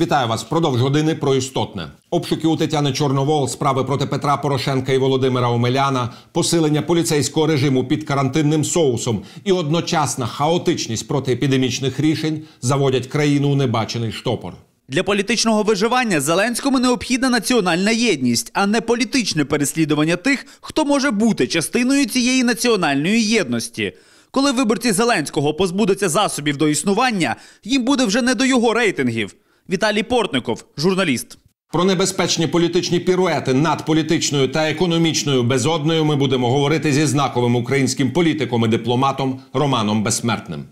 Вітаю вас впродовж години про істотне. Обшуки у Тетяни Чорновол, справи проти Петра Порошенка і Володимира Омеляна, посилення поліцейського режиму під карантинним соусом і одночасна хаотичність протиепідемічних рішень заводять країну у небачений штопор. Для політичного виживання Зеленському необхідна національна єдність, а не політичне переслідування тих, хто може бути частиною цієї національної єдності. Коли виборці Зеленського позбудуться засобів до існування, їм буде вже не до його рейтингів. Віталій Портников, журналіст. Про небезпечні політичні піруети над політичною та економічною безоднею ми будемо говорити зі знаковим українським політиком і дипломатом Романом Безсмертним.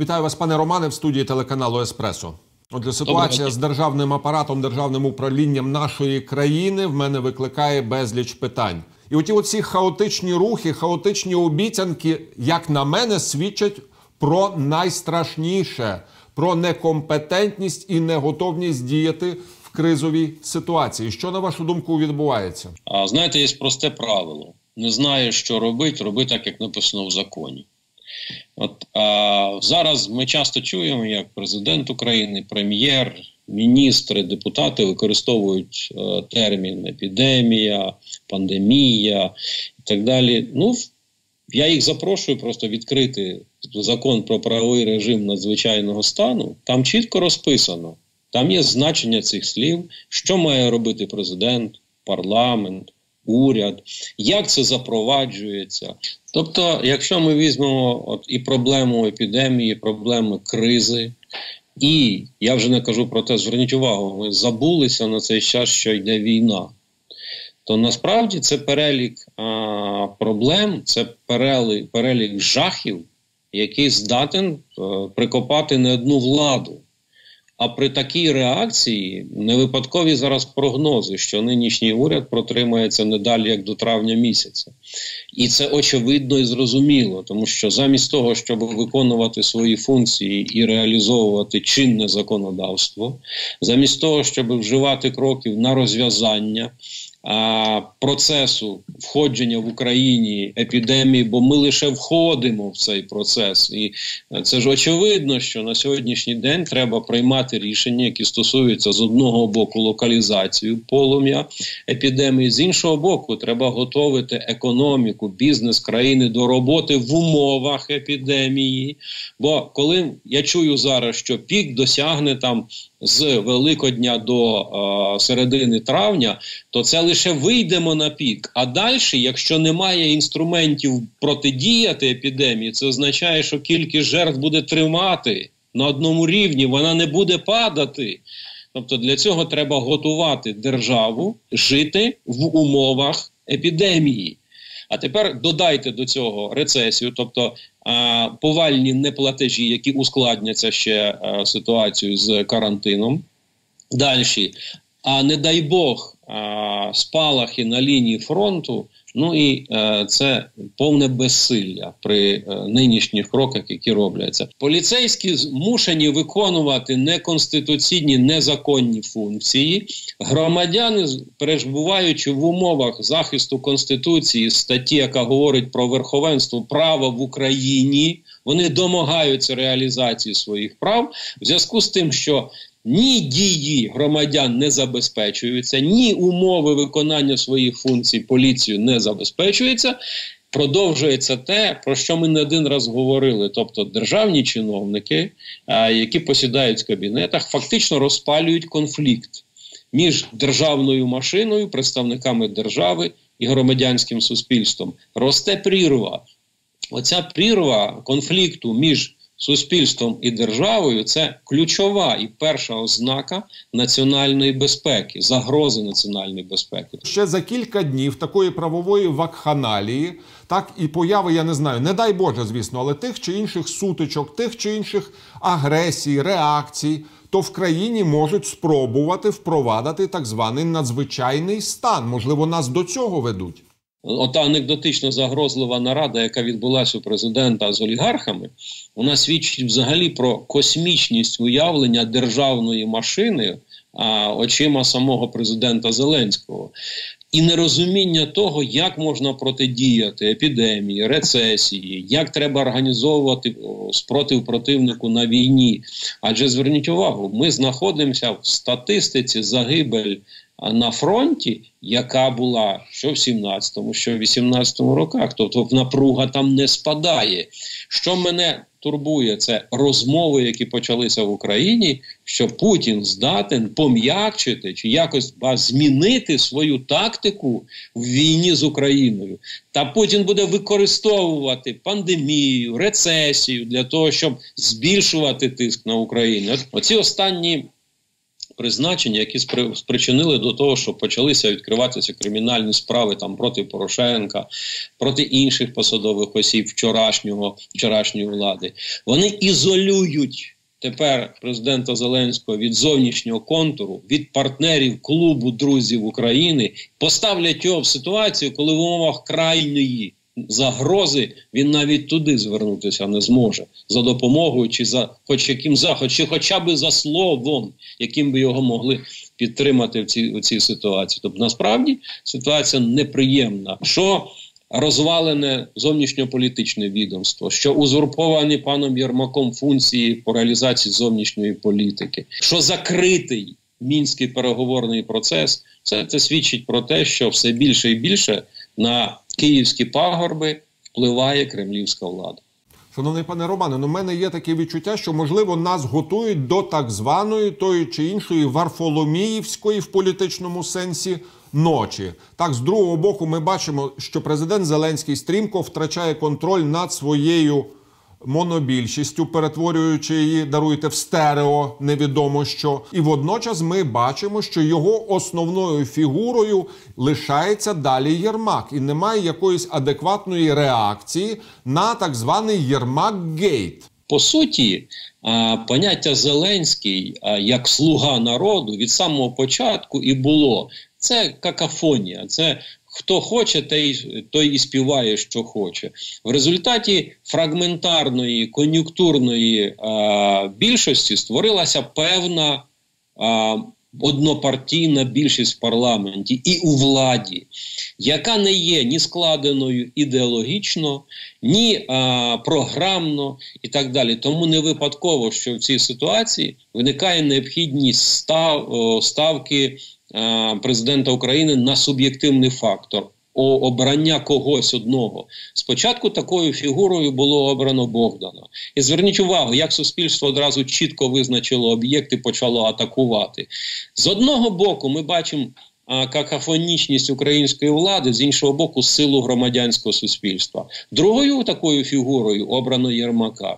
Вітаю вас, пане Романе, в студії телеканалу «Еспресо». Отже, ситуація з державним апаратом, державним управлінням нашої країни в мене викликає безліч питань. І оці хаотичні рухи, хаотичні обіцянки, як на мене, свідчать про найстрашніше, про некомпетентність і неготовність діяти в кризовій ситуації. Що, на вашу думку, відбувається? А знаєте, є просте правило. Не знаєш, що робити, роби так, як написано в законі. Зараз ми часто чуємо, як президент України, прем'єр, міністри, депутати використовують термін «епідемія», «пандемія» і так далі. Ну, я їх запрошую просто відкрити закон про правовий режим надзвичайного стану. Там чітко розписано, там є значення цих слів, що має робити президент, парламент, уряд, як це запроваджується. Тобто, якщо ми візьмемо і проблему епідемії, проблеми кризи, і, я вже не кажу про те, зверніть увагу, ми забулися на цей час, що йде війна, то насправді це перелік проблем, це перелік жахів, який здатен прикопати не одну владу. А при такій реакції не випадкові зараз прогнози, що нинішній уряд протримається не далі, як до травня місяця. І це очевидно і зрозуміло, тому що замість того, щоб виконувати свої функції і реалізовувати чинне законодавство, замість того, щоб вживати кроків на розв'язання процесу входження в Україні епідемії, бо ми лише входимо в цей процес. І це ж очевидно, що на сьогоднішній день треба приймати рішення, які стосуються з одного боку локалізації полум'я епідемії, з іншого боку треба готовити економіку, бізнес країни до роботи в умовах епідемії. Бо коли я чую зараз, що пік досягне там з Великодня до середини травня, то це лише вийдемо на пік. А далі, якщо немає інструментів протидіяти епідемії, це означає, що кількість жертв буде тримати на одному рівні, вона не буде падати. Тобто для цього треба готувати державу жити в умовах епідемії. А тепер додайте до цього рецесію, тобто повальні неплатежі, які ускладняться ще ситуацію з карантином. Далі, а не дай Бог, спалахи на лінії фронту, ну і це повне безсилля при нинішніх кроках, які робляться. Поліцейські змушені виконувати неконституційні, незаконні функції. Громадяни, перебуваючи в умовах захисту Конституції, статті, яка говорить про верховенство права в Україні, вони домагаються реалізації своїх прав в зв'язку з тим, що ні дії громадян не забезпечуються, ні умови виконання своїх функцій поліцію не забезпечуються. Продовжується те, про що ми не один раз говорили. Тобто державні чиновники, які посідають в кабінетах, фактично розпалюють конфлікт між державною машиною, представниками держави і громадянським суспільством. Росте прірва. Оця прірва конфлікту між суспільством і державою – це ключова і перша ознака національної безпеки, загрози національної безпеки. Ще за кілька днів такої правової вакханалії, так і появи, я не знаю, не дай Боже, звісно, але тих чи інших сутичок, тих чи інших агресій, реакцій, то в країні можуть спробувати впровадити так званий надзвичайний стан. Можливо, нас до цього ведуть. Ота анекдотично загрозлива нарада, яка відбулася у президента з олігархами, вона свідчить взагалі про космічність уявлення державної машини очима самого президента Зеленського. і нерозуміння того, як можна протидіяти епідемії, рецесії, як треба організовувати спротив противнику на війні. Адже зверніть увагу, ми знаходимося в статистиці загибель на фронті, яка була що в 17-му, що в 18-му роках. Тобто напруга там не спадає. Що мене турбує, це розмови, які почалися в Україні, що Путін здатен пом'якшити чи якось змінити свою тактику в війні з Україною. Та Путін буде використовувати пандемію, рецесію для того, щоб збільшувати тиск на Україну. Оці останні призначення, які спричинили до того, що почалися відкриватися кримінальні справи там проти Порошенка, проти інших посадових осіб вчорашньої влади. Вони ізолюють тепер президента Зеленського від зовнішнього контуру, від партнерів клубу друзів України, поставлять його в ситуацію, коли в умовах крайньої загрози він навіть туди звернутися не зможе за допомогою чи за хоч яким заходом, чи хоча б за словом, яким би його могли підтримати в цій ситуації. Тобто насправді ситуація неприємна. Що розвалене зовнішньополітичне відомство, що узурповані паном Єрмаком функції по реалізації зовнішньої політики, що закритий мінський переговорний процес, це свідчить про те, що все більше і більше на київські пагорби впливає кремлівська влада. Шановний пане Романе, ну в мене є таке відчуття, що, можливо, нас готують до так званої тої чи іншої Варфоломіївської в політичному сенсі ночі. Так, з другого боку, ми бачимо, що президент Зеленський стрімко втрачає контроль над своєю монобільшістю, перетворюючи її, даруйте, в стерео, невідомо що. І водночас ми бачимо, що його основною фігурою лишається далі Єрмак. І немає якоїсь адекватної реакції на так званий Єрмак-гейт. По суті, поняття Зеленський як слуга народу від самого початку і було. Це какафонія, це хто хоче, той і співає, що хоче. В результаті фрагментарної, кон'юнктурної більшості створилася певна однопартійна більшість в парламенті і у владі, яка не є ні складеною ідеологічно, ні програмно і так далі. Тому не випадково, що в цій ситуації виникає необхідність ставки президента України на суб'єктивний фактор обрання когось одного. Спочатку такою фігурою було обрано Богдана. І зверніть увагу, як суспільство одразу чітко визначило об'єкт і почало атакувати. З одного боку ми бачимо какафонічність української влади, з іншого боку силу громадянського суспільства. Другою такою фігурою обрано Єрмака.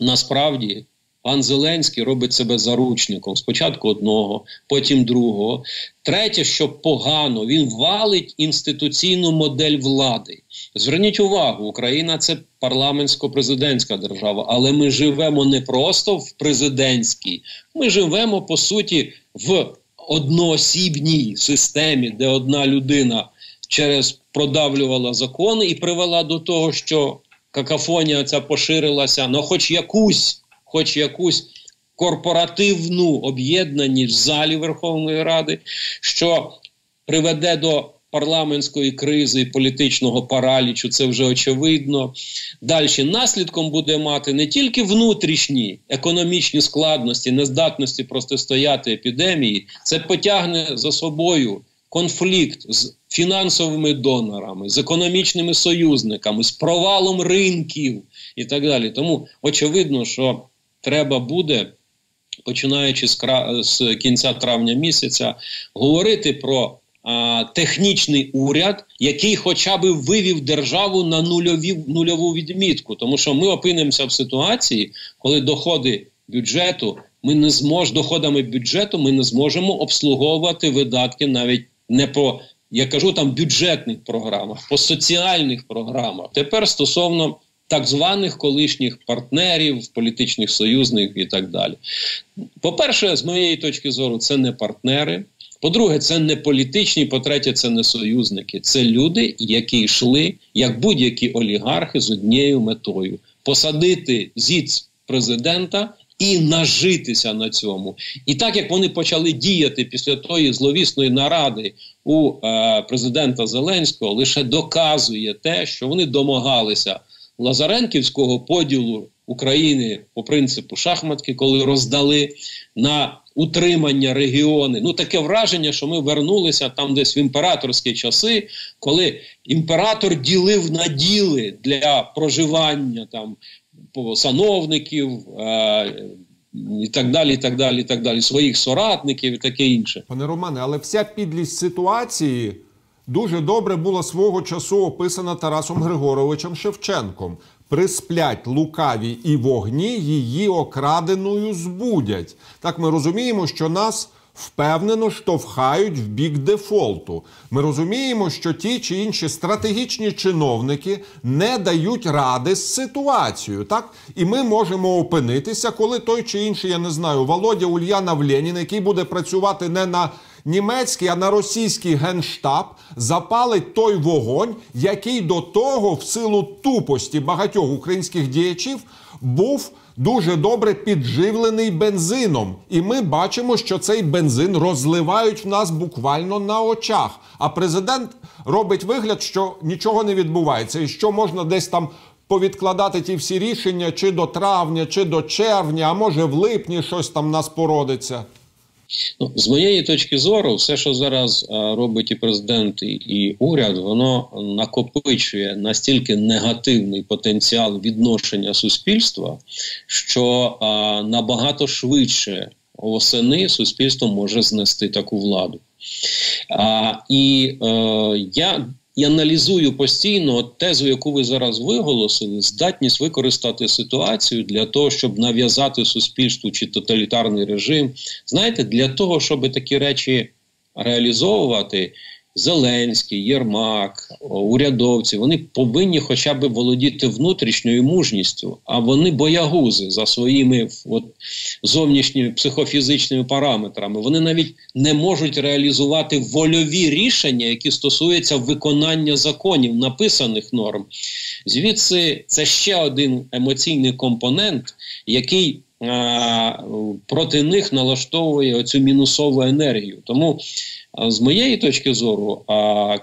Насправді пан Зеленський робить себе заручником. Спочатку одного, потім другого. Третє, що погано, він валить інституційну модель влади. Зверніть увагу, Україна – це парламентсько-президентська держава, але ми живемо не просто в президентській, ми живемо, по суті, в одноосібній системі, де одна людина продавлювала закони і привела до того, що какафонія ця поширилася на хоч якусь корпоративну об'єднаність в залі Верховної Ради, що приведе до парламентської кризи і політичного паралічу, це вже очевидно. Далі наслідком буде мати не тільки внутрішні економічні складності, нездатності протистояти епідемії, це потягне за собою конфлікт з фінансовими донорами, з економічними союзниками, з провалом ринків і так далі. Тому очевидно, що треба буде, починаючи з кінця травня місяця, говорити про технічний уряд, який хоча б вивів державу на нульову відмітку. Тому що ми опинимося в ситуації, коли доходами бюджету ми не зможемо обслуговувати видатки навіть не по, я кажу, там бюджетних програмах, по соціальних програмах. Тепер стосовно так званих колишніх партнерів, політичних союзників і так далі. По-перше, з моєї точки зору, це не партнери. По-друге, це не політичні. По-третє, це не союзники. Це люди, які йшли, як будь-які олігархи, з однією метою – посадити зіц президента і нажитися на цьому. І так, як вони почали діяти після тої зловісної наради у президента Зеленського, лише доказує те, що вони домагалися лазаренківського поділу України по принципу шахматки, коли роздали на утримання регіони. Ну, таке враження, що ми вернулися там десь в імператорські часи, коли імператор ділив наділи для проживання там сановників і так далі, своїх соратників і таке інше. Пане Романе, але вся підлість ситуації дуже добре була свого часу описана Тарасом Григоровичем Шевченком. «Присплять лукаві і вогні, її окраденою збудять». Так, ми розуміємо, що нас впевнено штовхають в бік дефолту. Ми розуміємо, що ті чи інші стратегічні чиновники не дають ради з ситуацією, так? І ми можемо опинитися, коли той чи інший, я не знаю, Володя Ульянов Ленін, який буде працювати не на німецький, а на російський генштаб, запалить той вогонь, який до того в силу тупості багатьох українських діячів був дуже добре підживлений бензином. І ми бачимо, що цей бензин розливають в нас буквально на очах. А президент робить вигляд, що нічого не відбувається і що можна десь там повідкладати ті всі рішення чи до травня, чи до червня, а може в липні щось там нас породиться. Ну, з моєї точки зору, все, що зараз робить і президент, і уряд, воно накопичує настільки негативний потенціал відношення суспільства, що набагато швидше восени суспільство може знести таку владу. Я аналізую постійно тезу, яку ви зараз виголосили, здатність використати ситуацію для того, щоб нав'язати суспільству чи тоталітарний режим. Знаєте, для того, щоб такі речі реалізовувати, Зеленський, Єрмак, урядовці, вони повинні хоча б володіти внутрішньою мужністю, а вони боягузи за своїми зовнішніми психофізичними параметрами. Вони навіть не можуть реалізувати вольові рішення, які стосуються виконання законів, написаних норм. Звідси це ще один емоційний компонент, який проти них налаштовує оцю мінусову енергію. Тому з моєї точки зору,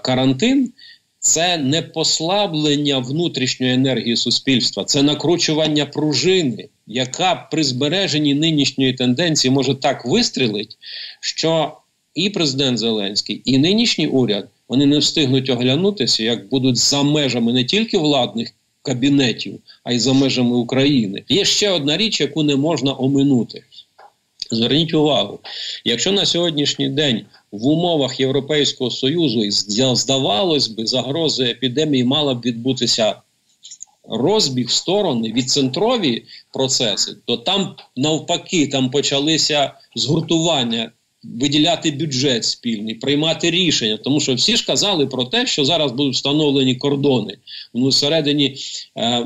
карантин – це не послаблення внутрішньої енергії суспільства, це накручування пружини, яка при збереженні нинішньої тенденції може так вистрілить, що і президент Зеленський, і нинішній уряд, вони не встигнуть оглянутися, як будуть за межами не тільки владних кабінетів, а й за межами України. Є ще одна річ, яку не можна оминути. Зверніть увагу, якщо на сьогоднішній день в умовах Європейського Союзу, здавалось би, загроза епідемії мала б відбутися розбіг в сторони від центрові процеси, то там навпаки, там почалися згуртування, виділяти бюджет спільний, приймати рішення, тому що всі ж казали про те, що зараз будуть встановлені кордони всередині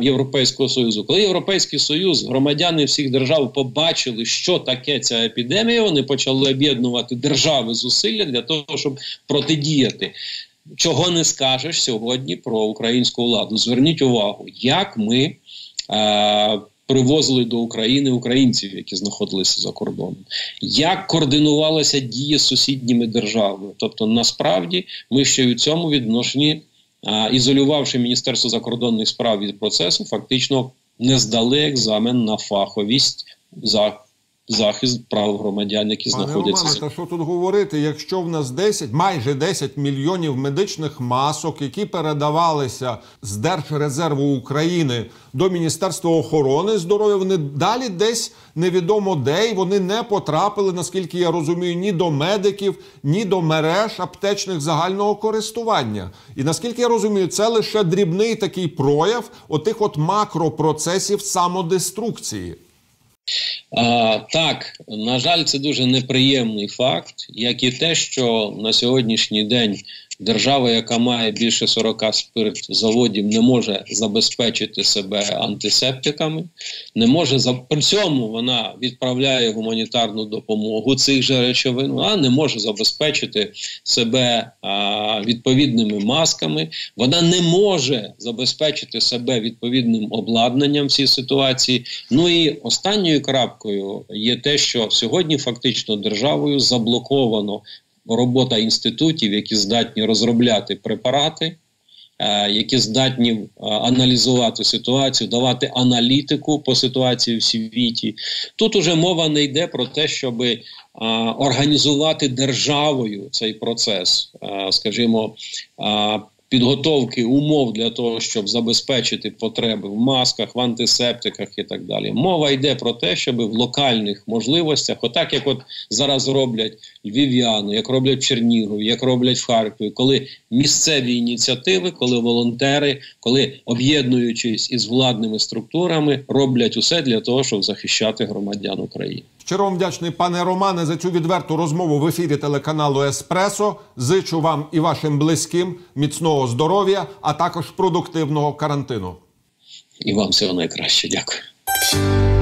Європейського Союзу. Коли Європейський Союз, громадяни всіх держав побачили, що таке ця епідемія, вони почали об'єднувати держави зусилля для того, щоб протидіяти. Чого не скажеш сьогодні про українську владу. Зверніть увагу, як ми привозили до України українців, які знаходилися за кордоном. Як координувалися дії з сусідніми державами? Тобто, насправді, ми ще й у цьому відношенні, ізолювавши Міністерство закордонних справ від процесу, фактично не здали екзамен на фаховість за захист прав громадян, які знаходяться. Пане Романе, та що тут говорити, якщо в нас майже 10 мільйонів медичних масок, які передавалися з Держрезерву України до Міністерства охорони здоров'я, вони далі десь невідомо де, і вони не потрапили, наскільки я розумію, ні до медиків, ні до мереж аптечних загального користування. І наскільки я розумію, це лише дрібний такий прояв отих от макропроцесів самодеструкції. Так, на жаль, це дуже неприємний факт, як і те, що на сьогоднішній день Держава, яка має більше 40 спиртзаводів, не може забезпечити себе антисептиками, не може, при цьому вона відправляє гуманітарну допомогу цих же речовин, вона не може забезпечити себе відповідними масками, вона не може забезпечити себе відповідним обладнанням в цій ситуації. Ну і останньою крапкою є те, що сьогодні фактично державою заблоковано робота інститутів, які здатні розробляти препарати, які здатні аналізувати ситуацію, давати аналітику по ситуації в світі. Тут уже мова не йде про те, щоб організувати державою цей процес, скажімо, підготовки умов для того, щоб забезпечити потреби в масках, в антисептиках і так далі. Мова йде про те, щоб в локальних можливостях, отак як от зараз роблять львів'яни, як роблять в Чернігові, як роблять в Харкові, коли місцеві ініціативи, коли волонтери, коли об'єднуючись із владними структурами, роблять усе для того, щоб захищати громадян України. Щиро вам вдячний, пане Романе, за цю відверту розмову в ефірі телеканалу «Еспресо». Зичу вам і вашим близьким міцного здоров'я, а також продуктивного карантину. І вам всього найкраще. Дякую.